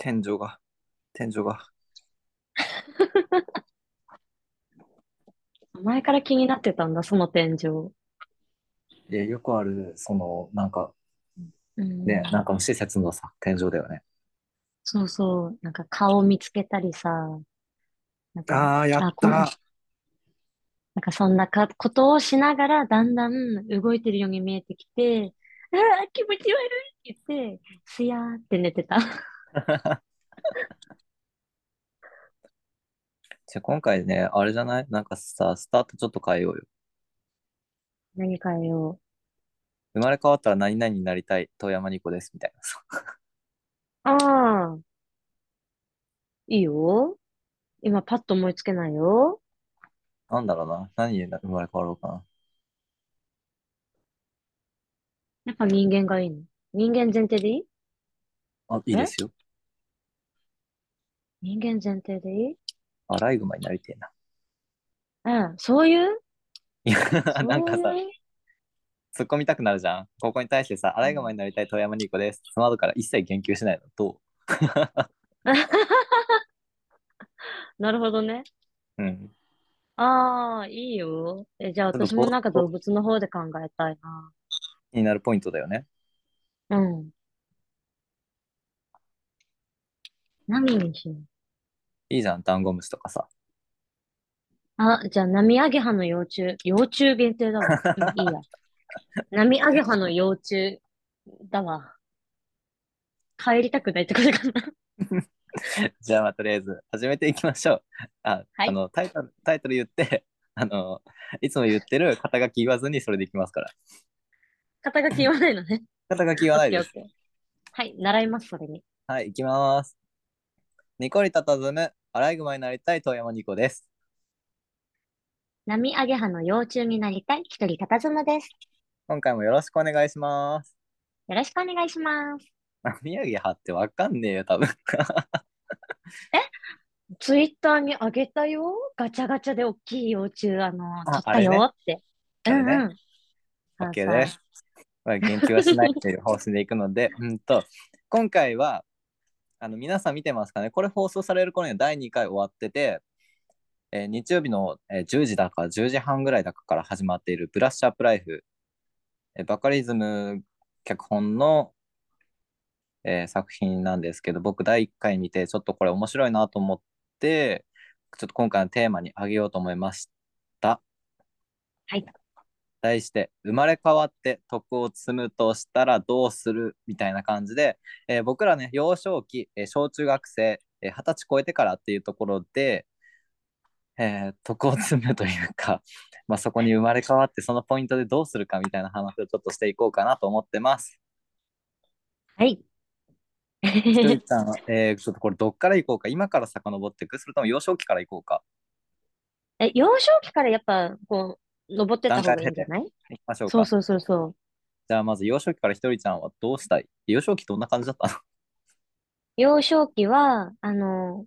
天井が、天井が。前から気になってたんだ、その天井。いや、よくある、その、なんか、うん、ね、なんか施設のさ、天井だよね。そうそう、なんか顔見つけたりさ、なんか、ああ、やっこのた。人、なんかそんなことをしながら、だんだん動いてるように見えてきて、ああ、気持ち悪いって言って、すやーって寝てた。じゃあ今回ね、あれじゃないなんかさ、スタートちょっと変えようよ。何かよ。生まれ変わったら何々になりたい、遠山ニコです、みたいなさ。ああ、いいよ。今パッと思いつけないよ。なんだろうな。何に生まれ変わろうかな。やっぱ人間がいいの。人間前提でいいあ、いいでえすよ。人間前提でいいアライグマになりてえな。うん、そういう、いや、なんそうかさ、いう、突っ込みたくなるじゃん。ここに対してさ、アうライグマん。になりたい遠山ニコです。その後から一切言及しないの。どなるほどね。う うん。ああ、いいよ。じゃあちょっと私もなんか動物の方で考えたいな。になるポイントだよね。うん。何にしよう。いいじゃん、ダンゴムシとかさ。あ、じゃあ、ナミアゲハの幼虫。幼虫限定だわ。いいや。ナミアゲハの幼虫だわ。帰りたくないってことかな。じゃあ、まあ、とりあえず始めていきましょう。あ、はい。タイトル言って、あの、いつも言ってる肩書き言わずにそれでいきますから。肩書き言わないのね。肩書き言わオッないケーでオッす。ケー。はい、習います、それに。はい、いきます。ニコリたたずむ、アライグマになりたい遠山ニコです。ナミアゲハの幼虫になりたい、一人佇むです。今回もよろしくお願いします。よろしくお願いします。宮城派ってわかんねえよ、多分。え、ツイッターにあげたよ。ガチャガチャで大きい幼虫、あ、取っあたれね。よって。うあれんね。うん。そう OK そです。う。まあ、言及はしないという方針でいくので、今回は、皆さん見てますかね。これ放送される頃には第2回終わってて、日曜日の、10時だか10時半ぐらいだかから始まっているブラッシュアップライフ、バカリズム脚本の、作品なんですけど、僕第1回見て、ちょっとこれ面白いなと思って、ちょっと今回のテーマにあげようと思いました。はい。題して、生まれ変わって徳を積むとしたらどうするみたいな感じで、僕らね、幼少期、小中学生、20歳超えてからっていうところで、徳を積むというか、まあ、そこに生まれ変わってそのポイントでどうするかみたいな話をちょっとしていこうかなと思ってます。はい。ひとりさん、ちょっとこれどっから行こうか、今から遡っていく、それとも幼少期から行こうか、幼少期からやっぱ、こう、登ってっ段た方階がいい経んじゃてない行きましょうそうか。そうそうそう。じゃあまず幼少期からひとりちゃんはどうしたい？幼少期どんな感じだったの？ 幼少期は、も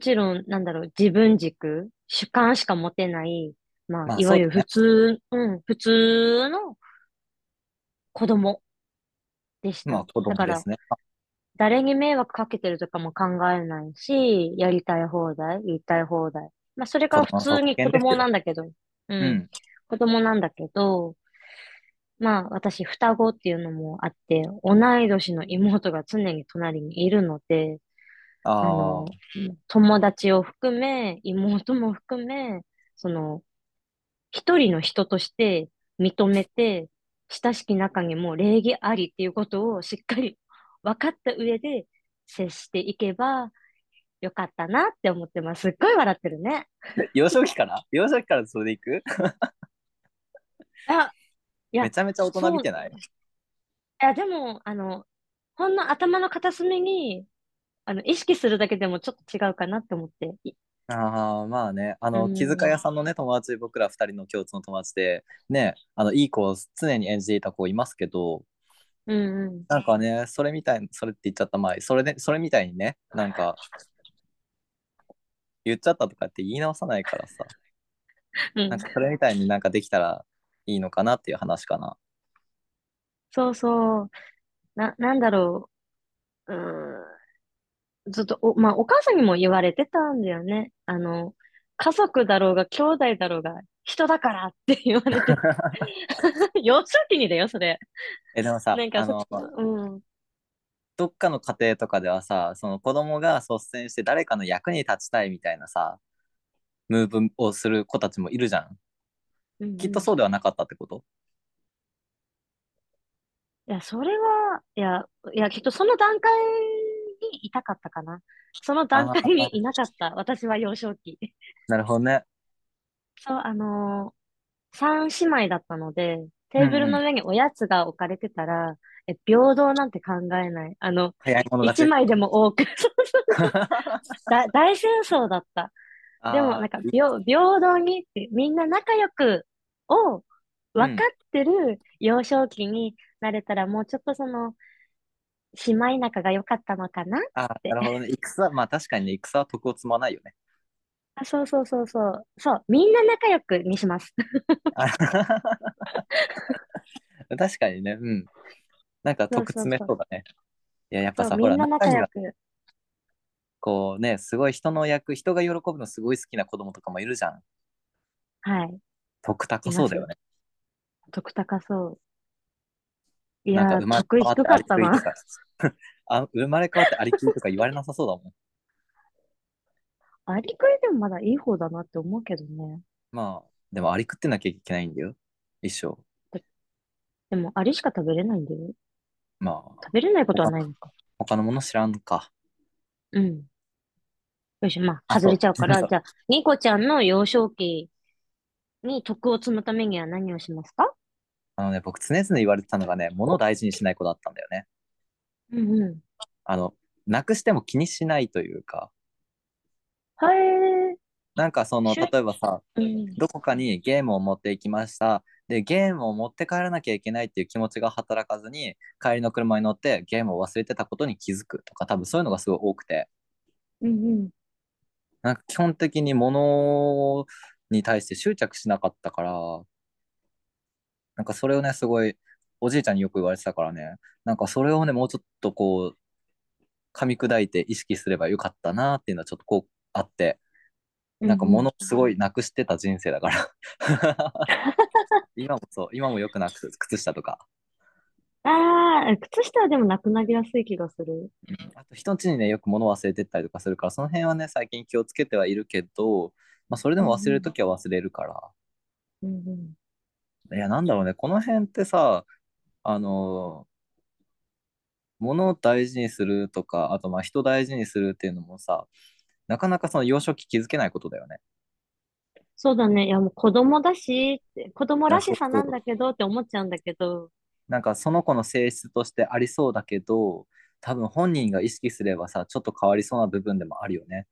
ちろん、なんだろう、自分軸、主観しか持てない、まあ、まあいわそうゆるだね。普通の子供でしまあた。子だ供かでら、すね。誰に迷惑かけてるとかも考えないし、やりたい放題、言いたい放題。まあ、それ子から普供の通特に子権です供よ。なんだけど、ううん、ん。子供なんだけど、まあ、私、双子っていうのもあって、同い年の妹が常に隣にいるので、ああ、友達を含め、妹も含め、その、一人の人として認めて、親しき中にも礼儀ありっていうことをしっかり分かった上で接していけばよかったなって思ってます。すっごい笑ってるね。幼少期からそれでいく？ あ、いめや、ちゃめちゃ大人そびう、てない？いや、でも、ほんの頭の片隅に、意識するだけでもちょっと違うかなって思って。ああ、まあね、う気遣いん、屋さんのね、友達、僕ら2人の共通の友達で、ね、いい子を常に演じていた子いますけど、うん、うん。なんかね、それって言っちゃった、まあ、それみたいにね、なんか、言っちゃったとかって言い直さないからさ、うなんん。かそれみたいになんかできたらいいのかなっていう話かな。そうそう。なんだろう。ずっとまあ、お母さんにも言われてたんだよね。家族だろうが、兄弟だろうが、人だからって言われて。幼少期にだよ、それ。でもさ、なんかうん、どっかの家庭とかではさ、その子供が率先して誰かの役に立ちたいみたいなさ、ムーブをする子たちもいるじゃん。うんうん、きっとそうではなかったってこと？いや、それは、いや、きっとその段階にいたかったかな。その段階にいなかった。私は幼少期。なるほどね。そう、三姉妹だったので、テーブルの上におやつが置かれてたら、平等なんて考えない。早いものだし。一枚でも多く。大戦争だった。でも、なんか、平等にって、みんな仲良くを分かってる幼少期になれたら、もうちょっとその、姉妹仲が良かったのかなって。なるほどね。戦は、まあ確かにね、戦は徳を積まないよね。あ、そうそうそうそう。そう、みんな仲良くにします。あ 確かにね、うん。なんかそう徳そう詰めそそう。うだね。いや、やっぱそう、さ、ほみら、んな中仲に良はく。こうね、すごい人が喜ぶのすごい好きな子供とかもいるじゃん。はい、徳高いまそうだよす。ね。得高そう。いなんかやー、生まれ得変意わって低かあっりたくいとな。か、生まれ変わってありきいとか言われなさそうだもん。アリクイでもまだいい方だなって思うけどね。まあ、でもありくってなきゃいけないんだよ。一生。だでも、アリしか食べれないんだよ。まあ、食べれないことは他、ないのか。他のもの知らんか。うん。よし、まあ、あ、外れそちゃうかう。ら、そじう。ゃあ、ニコちゃんの幼少期に徳を積むためには何をしますか？僕常々言われてたのがね、物を大事にしない子だったんだよね。うんうん。なくしても気にしないというか、はい。なんかしゅ、例えばさ、うん。どこかにゲームを持っていきました。で、ゲームを持って帰らなきゃいけないっていう気持ちが働かずに、帰りの車に乗ってゲームを忘れてたことに気づくとか、多分そういうのがすごい多くて、うんうん。なんか基本的に物に対して執着しなかったから、なんかそれをね、すごいおじいちゃんによく言われてたからね、なんかそれをね、もうちょっとこう、噛み砕いて意識すればよかったなっていうのはちょっとこうあって、うんなんかうん。物をすごいなくしてた人生だから。今もよくなくす、靴下とか。ああ、靴下はでもなくなりやすい気がする。あと人ん家にね、よく物忘れてったりとかするから、その辺はね、最近気をつけてはいるけど、まあ、それでうも忘れるんときは忘れるから。うん。うんうん。いや、なんだろうね、この辺ってさ、あの、物を大事にするとか、あとまあ人を大事にするっていうのもさ、なかなかその幼少期気づけないことだよね。そうだね。いや、もう子供だしって、子供いや、らそしうさそなんう。だけどって思っちゃうんだけど、なんかその子の性質としてありそうだけど、多分本人が意識すればさ、ちょっと変わりそうな部分でもあるよね。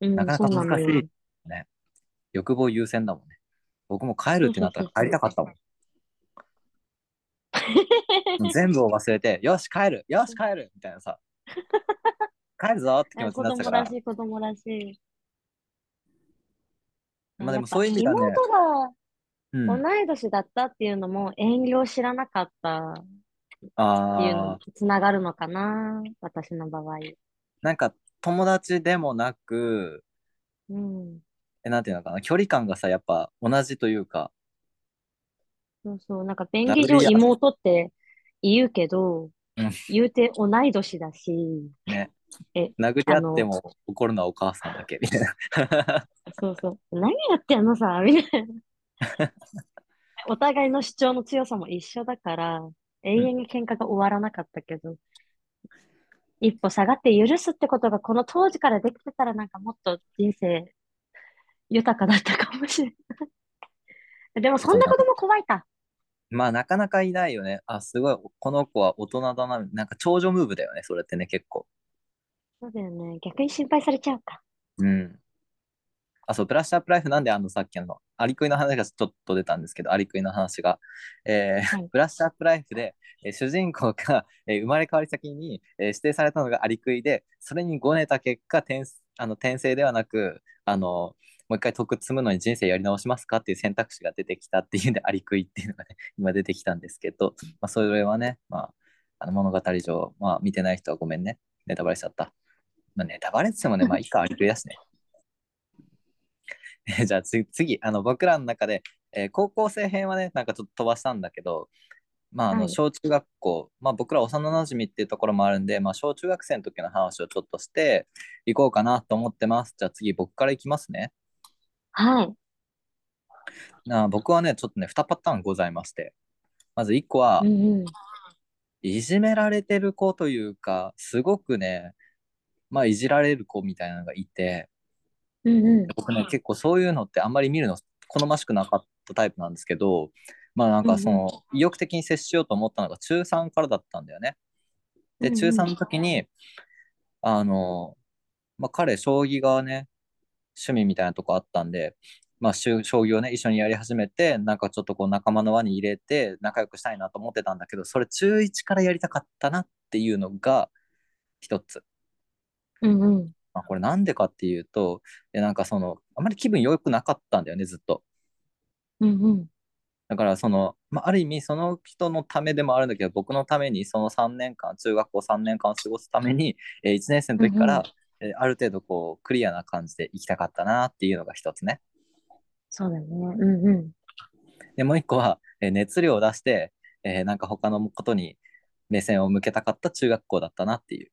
うなんかなそかう難なのしいよ。ね。欲望優先だもんね。僕も帰るそっうてそなうったそうら帰りそたかったもん。全部を忘れて、よしう。帰るみたいなさ、帰るぞって気持ち子になってた供から。らしい、子供らしい。まあでやもっぱそういう意味では妹ね、がう同ん。い年だったっていうのも遠慮を知らなかったっていうのあにあ、つながるのかな、私の場合。なんか友達でもなく、うん。なんていうのかな、距離感がさ、やっぱ同じというか、そうそう。なんか便ダ宜ブ上ルや、妹って言うけど、うん言うて同い年だし、ね、え、殴りあ合っての、も怒るのはお母さんだけみたいな。そうそう。何やってんのさ、みたいな。お互いの主張の強さも一緒だから、永うん遠に喧嘩が終わらなかったけど、一歩下がって許すってことがこの当時からできてたらなんかもっと人生豊かだったかもしれない。でもそそんうなな子んか供怖いか。まあなかなかいないよね。あ、すごい、この子は大人だな。なんか長女ムーブだよね、それってね、結構。そうだよね。逆に心配されちゃうか。うん。あ、そう、ブラッシュアップライフなんでさっきアリクイの話がちょっと出たんですけど、アリクイの話が、はい。ブラッシュアップライフで、主人公が、生まれ変わり先に、指定されたのがアリクイで、それにごねた結果、転生ではなく、もう一回徳積むのに人生やり直しますかっていう選択肢が出てきたっていうんで、アリクイっていうのがね、今出てきたんですけど、まあ、それはね、まあ、物語上、まあ、見てない人はごめんね、ネタバレしちゃった。まあ、ネタバレってもね、まあ、以下ありとりですね。じゃあ次、僕らの中で、高校生編はね、なんかちょっと飛ばしたんだけど、まあ、はい、小中学校、まあ、僕ら幼なじみっていうところもあるんで、まあ、小中学生の時の話をちょっとしていこうかなと思ってます。じゃあ次、僕からいきますね。はい。僕はね、ちょっとね、2パターンございまして。まず1個は、うんうん、いじめられてる子というか、すごくね、まあ、いじられる子みたいなのがいて、うんうん、僕ね、結構そういうのってあんまり見るの好ましくなかったタイプなんですけど、まあなんかその、意欲的に接しようと思ったのが中3からだったんだよね。で、中3の時に、まあ、彼、将棋がね、趣味みたいなとこあったんで、まあ、将棋をね、一緒にやり始めて、なんかちょっとこう仲間の輪に入れて仲良くしたいなと思ってたんだけど、それ中1からやりたかったなっていうのが一つ。うんうん。まあ、これなんでかっていうと、なんかその、あまり気分良くなかったんだよね、ずっと。うんうん。だからその、まあ、ある意味その人のためでもあるんだけど、僕のためにその3年間、中学校3年間を過ごすために、1年生の時から、うんうん、ある程度こうクリアな感じで行きたかったなっていうのが一つね。そうだね。うんうん。でもう一個は、熱量を出して、なんか他のことに目線を向けたかった中学校だったなっていう。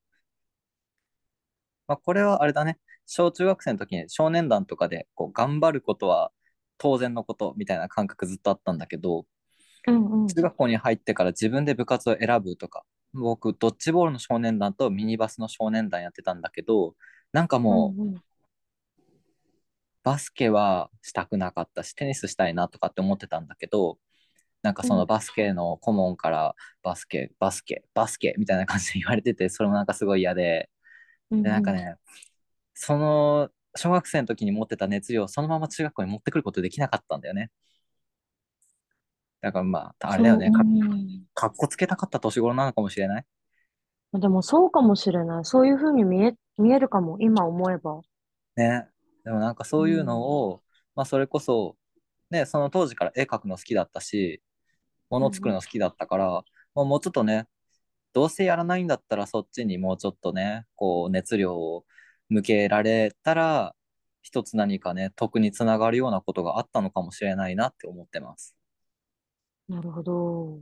まあ、これはあれだね。小中学生の時に少年団とかでこう頑張ることは当然のことみたいな感覚ずっとあったんだけど、うんうん、中学校に入ってから自分で部活を選ぶとか、僕ドッジボールの少年団とミニバスの少年団やってたんだけど、なんかもう、うんうん、バスケはしたくなかったしテニスしたいなとかって思ってたんだけど、なんかそのバスケの顧問からバスケバスケバスケみたいな感じで言われてて、それもなんかすごい嫌で、でなんかね、うん、その小学生の時に持ってた熱量をそのまま中学校に持ってくることできなかったんだよね。だからまああれだよね、かっこつけたかった年頃なのかもしれない。でもそうかもしれない。そういうふうに見えるかも、今思えばね。でもなんかそういうのを、うん、まあ、それこそ、ね、その当時から絵描くの好きだったし、物作るの好きだったから、うん、もうちょっとね、どうせやらないんだったらそっちにもうちょっとね、こう熱量を向けられたら、一つ何かね、得につながるようなことがあったのかもしれないなって思ってます。なるほど。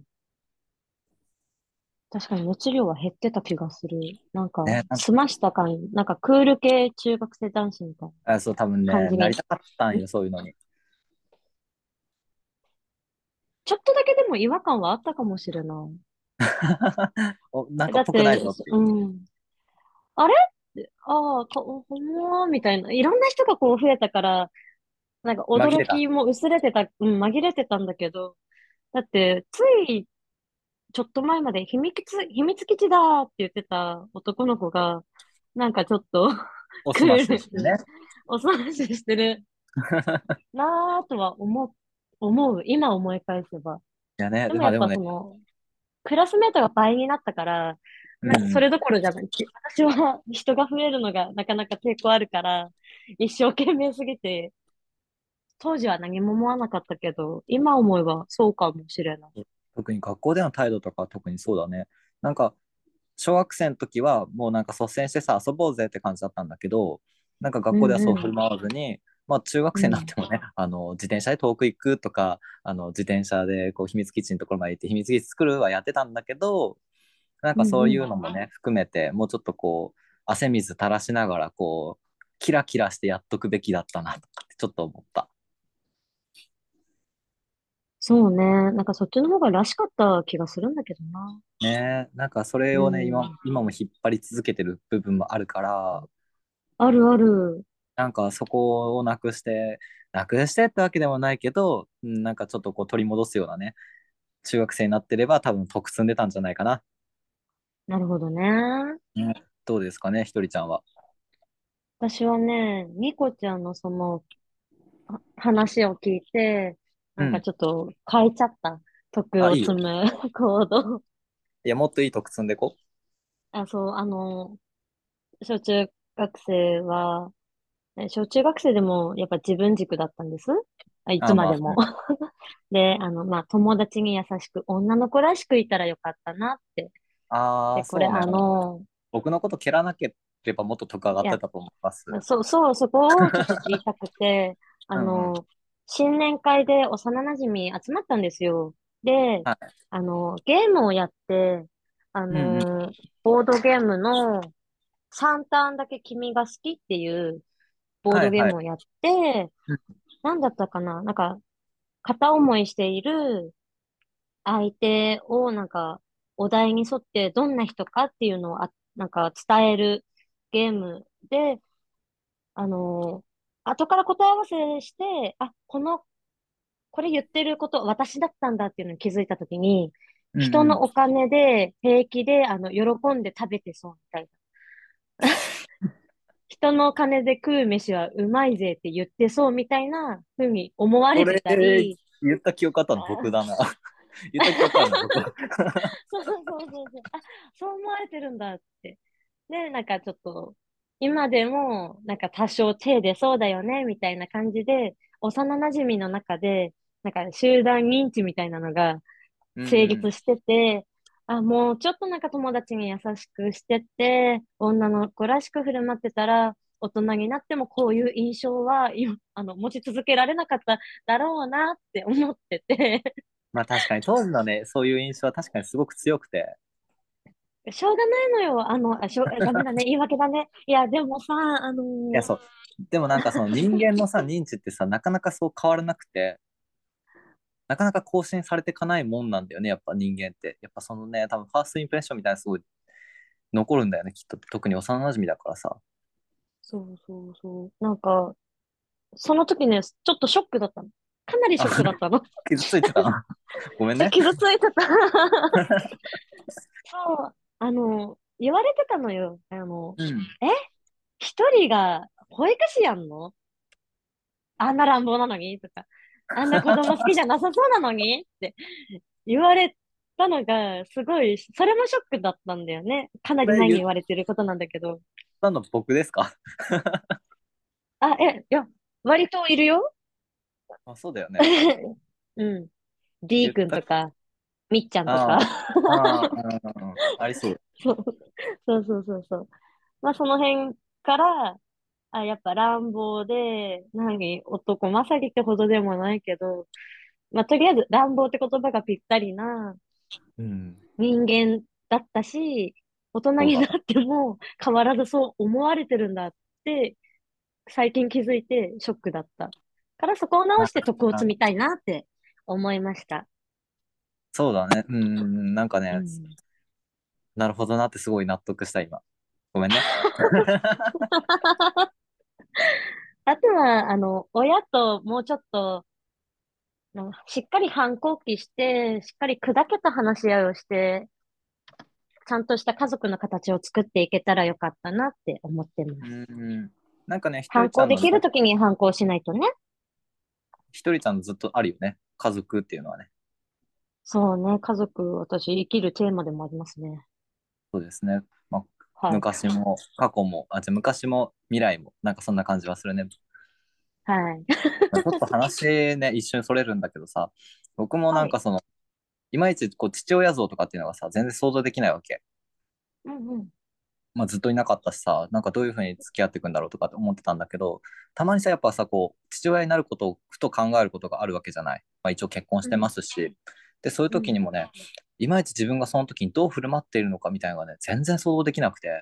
確かに熱量は減ってた気がする。なんか、済ました感じ、ね、なんかクール系中学生男子みたいな。あ、そう、多分ね、なりたかったんよ、そういうのに。ちょっとだけでも違和感はあったかもしれない。なんかっぽくないぞっていう。うん、あれって、ああ、ほんまみたいな。いろんな人がこう増えたから、なんか驚きも薄れてた、うん、紛れてたんだけど、だって、つい、ちょっと前まで秘密基地だーって言ってた男の子が、なんかちょっとおすまししてね。おすまししてるなーとは思う。今思い返せば。いやね、でもやっぱその、ね、クラスメートが倍になったから、なんかそれどころじゃない、うん。私は人が増えるのがなかなか抵抗あるから、一生懸命すぎて、当時は何も思わなかったけど、今思えばそうかもしれない。特に学校での態度とか特にそうだね。なんか小学生の時はもうなんか率先してさ、遊ぼうぜって感じだったんだけど、なんか学校ではそう振る舞わずに、うんうん、まあ、中学生になってもね、うん、自転車で遠く行くとか、自転車でこう秘密基地のところまで行って秘密基地作るはやってたんだけど、なんかそういうのもね、うんうん、含めてもうちょっとこう汗水垂らしながらこうキラキラしてやっとくべきだったなとかってちょっと思った。そうね。なんかそっちの方がらしかった気がするんだけどな。ねえ、なんかそれをね、うん、今も引っ張り続けてる部分もあるから。あるある。なんかそこをなくしてってわけでもないけど、なんかちょっとこう取り戻すようなね、中学生になってれば多分得積んでたんじゃないかな。なるほどね。うん、どうですかね、ひとりちゃんは。私はね、ニコちゃんのその話を聞いて、なんかちょっと変えちゃった、うん、徳を積む行動。いや、もっといい徳積んでこ。あ、そう、小中学生は、小中学生でもやっぱ自分軸だったんです。いつまでも。まあ、で、まあ、友達に優しく、女の子らしくいたらよかったなって。ああ、でこれ、そうね、僕のこと蹴らなければもっと得上がってたと思います。そう、そこをちょっと言いたくて、新年会で幼馴染集まったんですよ。で、はい、ゲームをやって、ボードゲームの3ターンだけ君が好きっていうボードゲームをやって、何だったかな、なんか、片思いしている相手をなんか、お題に沿ってどんな人かっていうのをなんか伝えるゲームで、後から答え合わせして、これ言ってること私だったんだっていうのに気づいたときに、人のお金で平気で喜んで食べてそうみたいな。人のお金で食う飯はうまいぜって言ってそうみたいなふうに思われてたり。言った記憶あったの僕だな。そう。あ、そう思われてるんだって。で、なんかちょっと、今でも、なんか多少手出そうだよね、みたいな感じで、幼馴染の中で、なんか集団認知みたいなのが成立してて、あ、もうちょっとなんか友達に優しくしてって、女の子らしく振る舞ってたら、大人になってもこういう印象は、持ち続けられなかっただろうなって思ってて。まあ確かに当時のね、そういう印象は確かにすごく強くて。しょうがないのよ。ダメだね。言い訳だね。いや、でもさ、いや、そう。でもなんかその人間のさ、認知ってさ、なかなかそう変わらなくて、なかなか更新されていかないもんなんだよね、やっぱ人間って。やっぱそのね、多分ファーストインプレッションみたいなすごい残るんだよね、きっと。特に幼馴染だからさ。そう。なんか、その時ね、ちょっとショックだったの。かなりショックだったの。傷ついてたの。ごめんね。傷ついてた。そう、言われてたのよ。一人が保育士やんの？あんな乱暴なのにとか、あんな子供好きじゃなさそうなのにって言われたのが、すごい、それもショックだったんだよね。かなり前に言われてることなんだけど。あの、僕ですか？いや、割といるよ。あ、そうだよね。うん。D 君とか、みっちゃんとか。ありそう。そう。まあ、その辺から、やっぱ乱暴で、男勝りってほどでもないけど、まあ、とりあえず乱暴って言葉がぴったりな人間だったし、大人になっても変わらずそう思われてるんだって、最近気づいてショックだった。からそこを直して徳を積みたいなって思いました。そうだね。なんかね、なるほどなってすごい納得した今。ごめんね。あとは、親ともうちょっと、しっかり反抗期して、しっかり砕けた話し合いをして、ちゃんとした家族の形を作っていけたらよかったなって思ってます。なんかね、反抗できるときに反抗しないとね。ひとりちゃんずっとあるよね、家族っていうのはね。そうね、家族、私生きるテーマでもありますね。そうですね、まあはい、昔も過去も昔も未来もなんかそんな感じはするね。はい。ちょっと話ね一瞬それるんだけどさ、僕もなんかいまいちこう父親像とかっていうのがさ全然想像できないわけ。まあ、ずっといなかったしさ、なんかどういうふうに付き合っていくんだろうとかって思ってたんだけど、たまにさやっぱさこう父親になることをふと考えることがあるわけじゃない、まあ、一応結婚してますし、でそういう時にもね、いまいち自分がその時にどう振る舞っているのかみたいなのがね全然想像できなくて、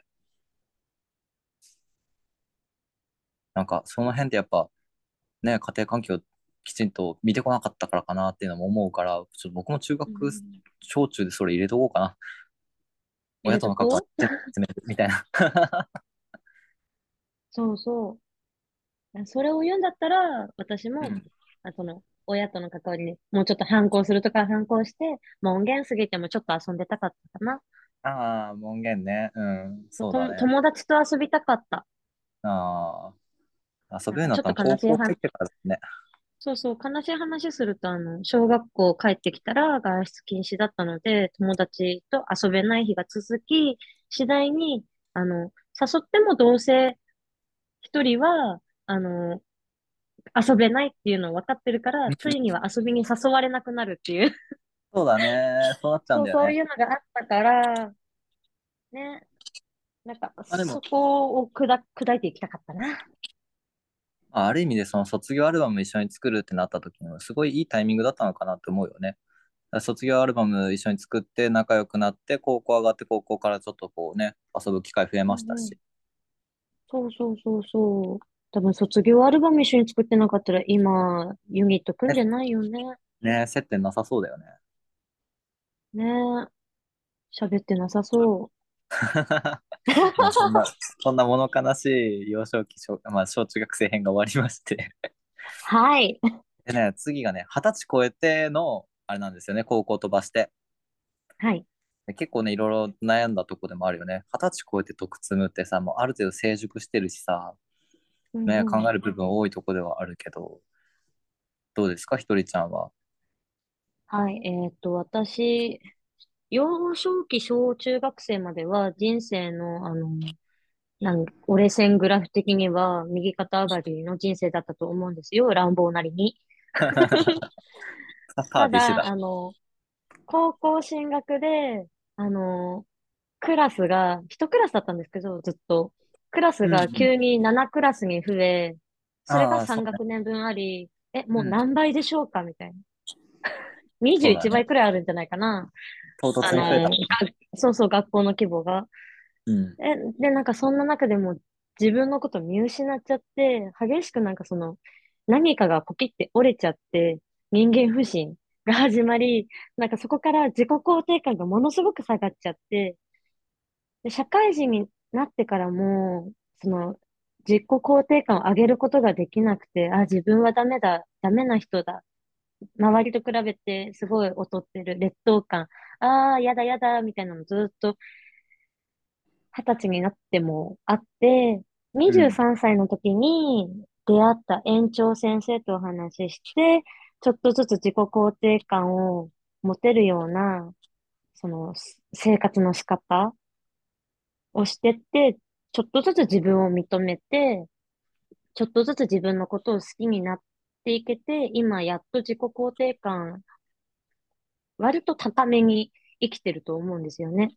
なんかその辺ってやっぱね家庭環境をきちんと見てこなかったからかなっていうのも思うから、ちょっと僕も中学、小中でそれ入れとこうかな。親との関わって詰めるみたいな。そう。それを言うんだったら、私も、親との関わりに、もうちょっと反抗するとか反抗して、門限過ぎてもちょっと遊んでたかったかな。ああ、門限ね。そうだね。友達と遊びたかった。ああ。遊ぶようになったら高校入ってからですね。そう、悲しい話すると、小学校帰ってきたら外出禁止だったので、友達と遊べない日が続き、次第に、誘ってもどうせ一人は、遊べないっていうのを分かってるから、ついには遊びに誘われなくなるっていう。そうだね。そうなっちゃうんだよね。そういうのがあったから、ね、なんか、まあでもそこを砕いていきたかったな。ある意味でその卒業アルバム一緒に作るってなった時にすごいいいタイミングだったのかなって思うよね。卒業アルバム一緒に作って仲良くなって高校上がって高校からちょっとこうね遊ぶ機会増えましたし、そう。多分卒業アルバム一緒に作ってなかったら今、ユニット組んでないよね。ね、接点なさそうだよね。ねえ、喋ってなさそう。まあそんな物悲しい幼少期、小中学生編が終わりましてはい。でね、次がね、20歳超えてのあれなんですよね。高校飛ばしてはい。結構ね、いろいろ悩んだとこでもあるよね。20歳超えて特積むってさ、もうある程度成熟してるしさ、うんね、考える部分多いとこではあるけど、どうですか、ひとりちゃんは。はい。私、幼少期、小中学生までは人生の、折れ線グラフ的には右肩上がりの人生だったと思うんですよ。乱暴なりに。ただ、高校進学で、クラスが、一クラスだったんですけど、ずっと。クラスが急に7クラスに増え、それが3学年分あり、もう何倍でしょうかみたいな。21倍くらいあるんじゃないかな。唐突に増えた。そう、学校の規模が。うん、で、なんかそんな中でも自分のこと見失っちゃって、激しくなんかその、何かがポキって折れちゃって、人間不信が始まり、なんかそこから自己肯定感がものすごく下がっちゃって、で社会人になってからも、その、自己肯定感を上げることができなくて、自分はダメだ、ダメな人だ。周りと比べてすごい劣ってる劣等感、やだ、みたいなのずっと20歳になってもあって、23歳の時に出会った園長先生とお話しして、ちょっとずつ自己肯定感を持てるような、その生活の仕方をしてって、ちょっとずつ自分を認めて、ちょっとずつ自分のことを好きになっていけて、今やっと自己肯定感、割と高めに生きてると思うんですよね。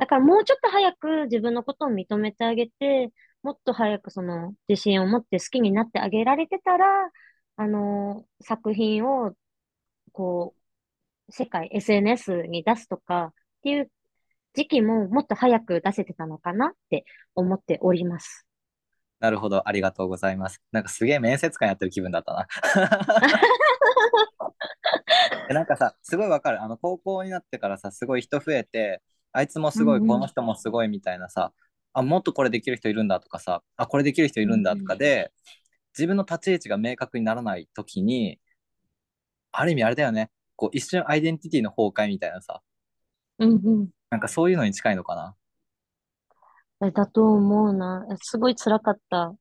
だからもうちょっと早く自分のことを認めてあげて、もっと早くその自信を持って好きになってあげられてたら、作品を、こう、世界、SNS に出すとかっていう時期ももっと早く出せてたのかなって思っております。なるほど、ありがとうございます。なんかすげえ面接官やってる気分だったな。なんかさ、すごいわかる。高校になってからさ、すごい人増えて、あいつもすごい、この人もすごいみたいなさ、もっとこれできる人いるんだとかさ、これできる人いるんだとかで、自分の立ち位置が明確にならないときに、ある意味あれだよね、こう一瞬アイデンティティの崩壊みたいなさ、なんかそういうのに近いのかな。だと思うな。すごい辛かった。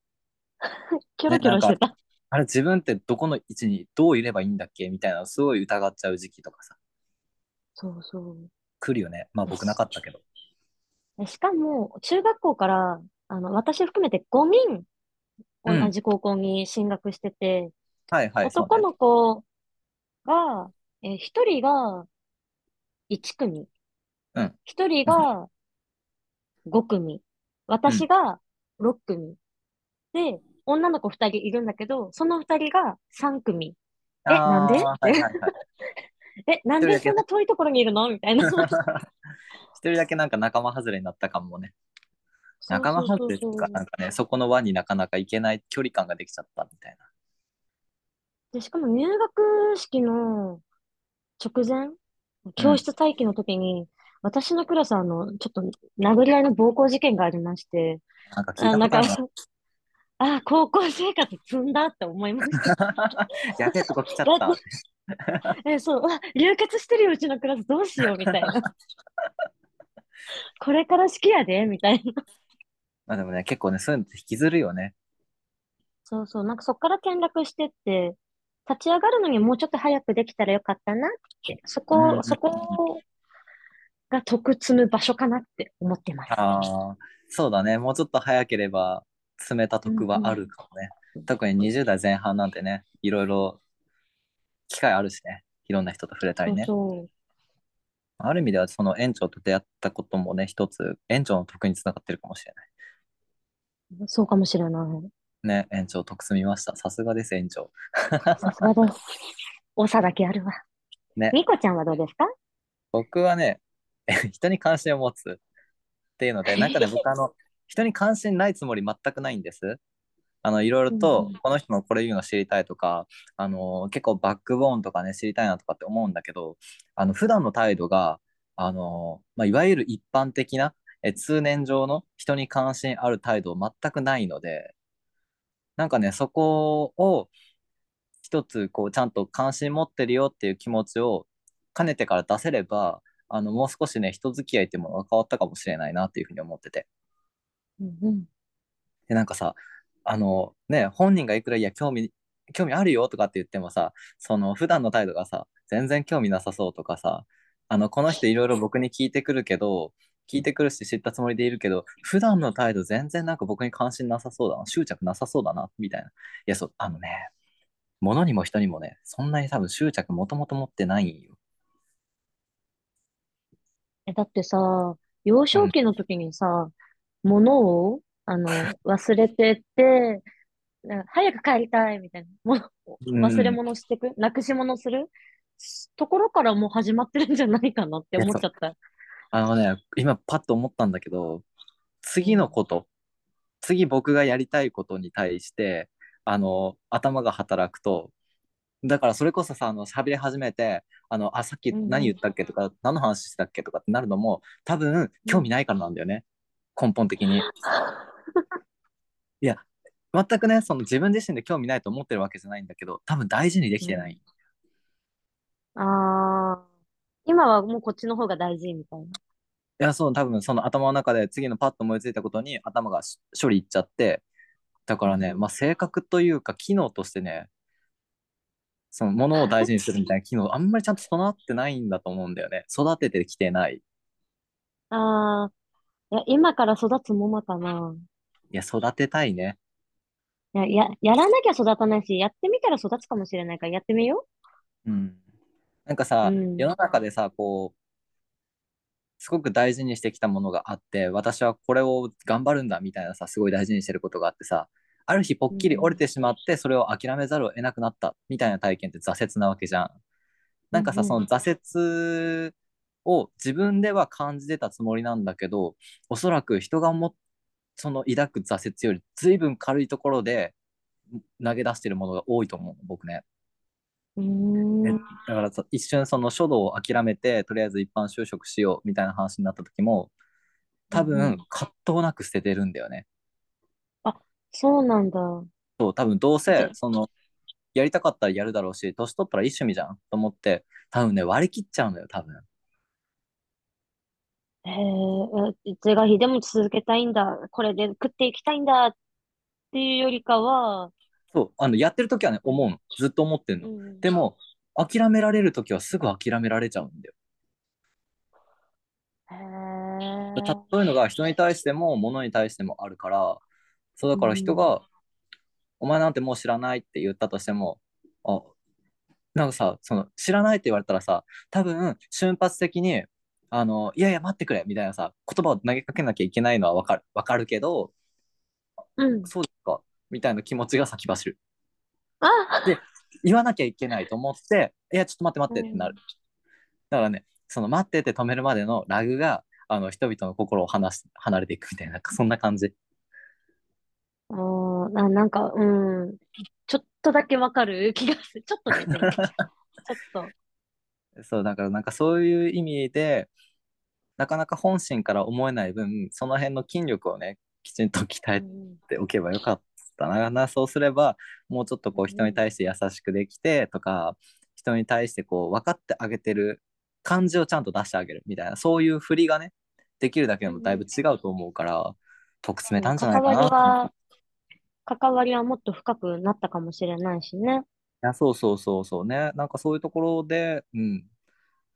キョロキョロしてた。ね、あれ自分ってどこの位置にどういればいいんだっけみたいな、すごい疑っちゃう時期とかさ。そう。来るよね。まあ僕なかったけど。しかも、中学校から、私含めて5人、同じ高校に進学してて、はい、男の子が、1人が1組、1人が5組、私が6組、で、女の子2人いるんだけど、その2人が3組。なんで？なんでそんな遠いところにいるのみたいな。一人だけなんか仲間外れになった感もね。仲間外れとか、なんかね、そこの輪になかなか行けない距離感ができちゃったみたいな。で、しかも入学式の直前、教室待機の時に、私のクラスちょっと殴り合いの暴行事件がありまして、なんか聞いたことあるな。高校生活積んだって思いました。やべえとこ来ちゃった。そう、流血してるうちのクラスどうしようみたいな。これから式やでみたいな。まあでもね、結構ね、そういうのって引きずるよね。そう、なんかそっから転落してって、立ち上がるのにもうちょっと早くできたらよかったなって、そこが得積む場所かなって思ってます。そうだね、もうちょっと早ければ積めた得はあるかもね。特に20代前半なんてね、いろいろ機会あるしね、いろんな人と触れたりね。そうそう、ある意味ではその園長と出会ったこともね、一つ園長の得につながってるかもしれない。そうかもしれない。ね、園長得済みました。さすがです、園長。さすがです。多さだけあるわ。ね。みこちゃんはどうですか？僕はね、人に関心を持つっていうので、なんかね、僕人に関心ないつもり全くないんです。いろいろとこの人のこれ言うの知りたいとか、結構バックボーンとかね知りたいなとかって思うんだけど、普段の態度がまあ、いわゆる一般的な通年上の人に関心ある態度全くないので、なんかねそこを一つこうちゃんと関心持ってるよっていう気持ちをかねてから出せれば、もう少しね人付き合いっていうものが変わったかもしれないなっていうふうに思ってて、でなんかさね、本人がいくらいや興味あるよとかって言ってもさ、その普段の態度がさ全然興味なさそうとかさ、この人いろいろ僕に聞いてくるし知ったつもりでいるけど、普段の態度全然なんか僕に関心なさそうだな、執着なさそうだなみたいな。いやそう、物にも人にもねそんなに多分執着もともと持ってないよ。だってさ、幼少期の時にさ、物を忘れてって、早く帰りたいみたいな、忘れ物してく、なくし物するところからもう始まってるんじゃないかなって思っちゃった。今パッと思ったんだけど、次僕がやりたいことに対して、頭が働くと、だからそれこそさ、喋り始めて、さっき何言ったっけとか、何の話してたっけとかってなるのも、多分興味ないからなんだよね、根本的に。いや全くね、その自分自身で興味ないと思ってるわけじゃないんだけど、多分大事にできてない、今はもうこっちの方が大事みたいな。いやそう、多分その頭の中で次のパッと思いついたことに頭が処理いっちゃって、だからね、まあ、性格というか機能としてね、その物を大事にするみたいな機能あんまりちゃんと備わってないんだと思うんだよね、育ててきてない。いや今から育つものかな。いや育てたいね。やらなきゃ育たないし、やってみたら育つかもしれないからやってみよう。なんかさ、うん世の中でさ、こうすごく大事にしてきたものがあって、私はこれを頑張るんだみたいなさ、すごい大事にしてることがあってさ、ある日ぽっきり折れてしまって、それを諦めざるを得なくなったみたいな体験って挫折なわけじゃん。なんかさ、その挫折を自分では感じてたつもりなんだけど、おそらく人がその抱く挫折より随分軽いところで投げ出してるものが多いと思う、僕ね。だから一瞬その書道を諦めて、とりあえず一般就職しようみたいな話になった時も、多分葛藤なく捨ててるんだよね。あ、そうなんだ。そう、多分どうせそのやりたかったらやるだろうし、年取ったら一趣味じゃんと思って、多分ね割り切っちゃうのよ、多分。是が非でも続けたいんだ、これで食っていきたいんだっていうよりかは、そうやってる時はね思うの、ずっと思ってんの、でも諦められる時はすぐ諦められちゃうんだよ。そういうのが人に対しても物に対してもあるから、そうだから人が、お前なんてもう知らないって言ったとしても、なんかさ、その知らないって言われたらさ、多分瞬発的にいやいや待ってくれみたいなさ、言葉を投げかけなきゃいけないのはわかるけど、そうですかみたいな気持ちが先走る。で言わなきゃいけないと思って、いやちょっと待って待ってってなる。だからね、その待ってって止めるまでのラグが人々の心を離れていくみたいな、そんな感じ。なんかちょっとだけわかる気がする。ちょっとねちょっとそう、だからなんかそういう意味でなかなか本心から思えない分、その辺の筋力をねきちんと鍛えておけばよかったな、そうすればもうちょっとこう人に対して優しくできてとか、人に対してこう分かってあげてる感じをちゃんと出してあげるみたいな、そういう振りがねできるだけでもだいぶ違うと思うから、得詰めたんじゃないかな。関わりはもっと深くなったかもしれないしね。いやそうそうそうそうね、なんかそういうところで、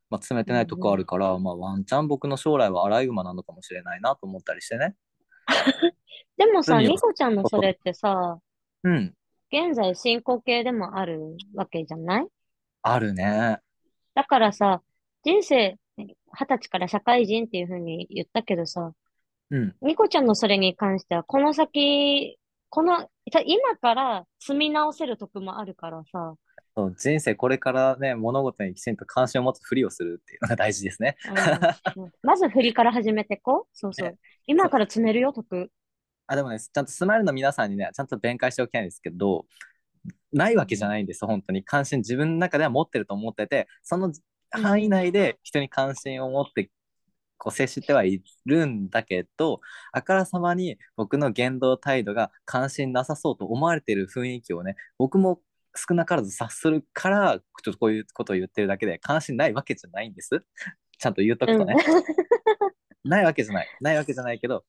まあ、詰めてないとこあるから、まあ、ワンチャン僕の将来はアライグマなのかもしれないなと思ったりしてね。でもさ、みこちゃんのそれってさ、現在進行形でもあるわけじゃない？あるね。だからさ、人生20歳から社会人っていうふうに言ったけどさ、うん。ミコちゃんのそれに関しては、この先、今から積み直せる得もあるからさ、そう、人生これからね、物事にきちんと関心を持つふりをするっていうのが大事ですね。まず振りから始めてこう。そうそね、う。今そうから積めるよ、得。でもね、ちゃんとスマイルの皆さんにね、ちゃんと弁解しておきたいんですけど、ないわけじゃないんですよ、本当に。関心、自分の中では持ってると思ってて、そのうん範囲内で人に関心を持ってこう接してはいるんだけど、あからさまに僕の言動態度が関心なさそうと思われている雰囲気をね、僕も少なからず察するから、ちょっとこういうことを言ってるだけで関心ないわけじゃないんです。ちゃんと言うとくうとん。ね、ないわけじゃない、ないわけじゃないけど、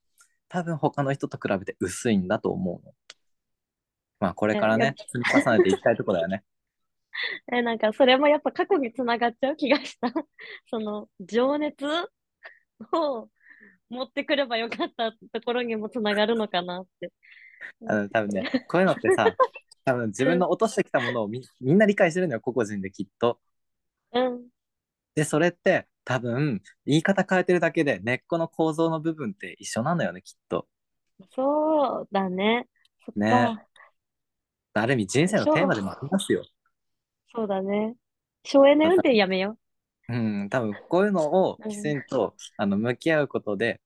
多分他の人と比べて薄いんだと思うの。まあこれえ、からやっね、積み重ねていきたいとこだよね。ぱ、なんかそれもやっぱ過去につながっちゃう気がした。その情熱を持ってくればよかったところにもつながるのかなって思っ多分ね、こういうのってさ、多分自分て。の落としてきたものをみんな理解してるのよ、個々人できっと。うん、うん、で、それって多分言い方変えてるだけで根っこの構造の部分って一緒なのよね、きっと。そうだね。そっね。か。ある意味人生のテーマでもありますよ。そうだね。省エネだ運か転やめよら、多分こういうのをう。きちんと向き合うことで、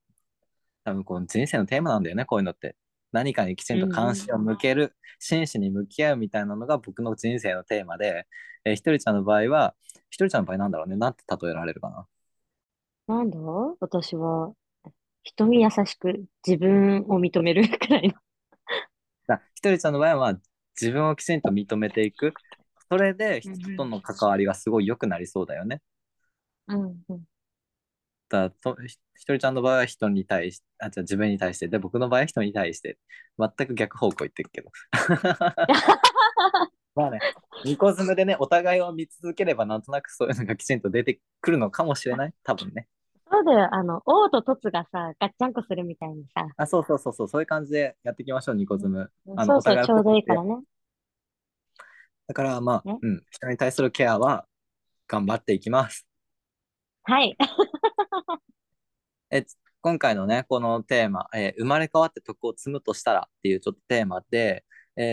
多分この人生のテーマなんだよね、こういうのって。何かにきちんうとん関う心を向ける、真摯に向き合うみたいなのが僕の人生のテーマで、ひとりちゃんの場合は、ひとりちゃんの場合なんだろうね、なんて例えられるかな。なんだ私は、人に優しく自分を認めるくらいの。ひとりちゃんの場合は、自分をきちんと認めていく。それでう人とんの関わりがすごい良くなりそうだよね。うんうんひとりちゃんの場合は人に対して、じゃあ自分に対して、で、僕の場合は人に対して、全く逆方向行ってるけど。まあね、2個詰めでね、お互いを見続ければ、なんとなくそういうのがきちんと出てくるのかもしれない、多分ね。そうだよ。王と凸がさ、ガッチャンコするみたいにさ。そういう感じでやっていきましょう、2個詰め。そうおそう、互いをちょうどいいからね。だから、まあ、ね。人に対するケアは頑張っていきます。はい。え、今回のね、このテーマ、生まれ変わって徳を積むとしたらっていうちょっとテーマで、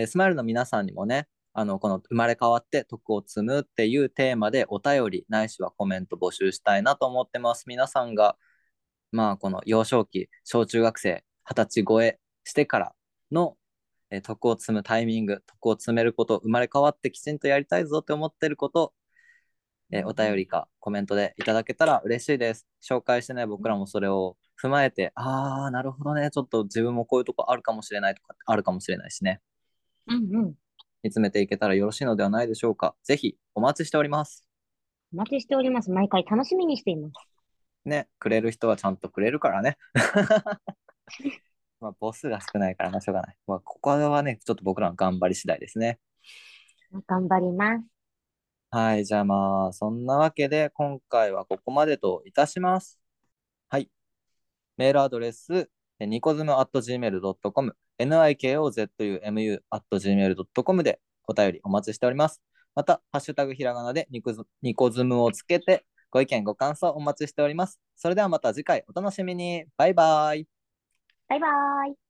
スマイルの皆さんにもね、この生まれ変わって徳を積むっていうテーマでお便りないしはコメント募集したいなと思ってます。皆さんが、まあ、この幼少期、小中学生、20歳超えしてからの、徳を積むタイミング、徳を積めること、生まれ変わってきちんとやりたいぞって思ってること、うんお便りかコメントでいただけたら嬉しいです。紹介してね、う僕らんもそれを踏まえて、なるほどね、ちょっと自分もこういうとこあるかもしれないとかあるかもしれないしね、うんうん。見つめていけたらよろしいのではないでしょうか。ぜひお待ちしております。お待ちしております。毎回楽しみにしています。ね、くれる人はちゃんとくれるからね。まあ、母数が少ないから、まあ、しょうがない。まあ、ここはね、ちょっと僕らの頑張り次第ですね。頑張ります。はい、じゃあまあ、そんなわけで、今回はここまでといたします。はい、メールアドレス、ニコズム at gmail.com、nikozumu at gmail.com でお便りお待ちしております。また、ハッシュタグひらがなでニコズムをつけて、ご意見、ご感想お待ちしております。それではまた次回お楽しみに。バイバイ。バイバーイ。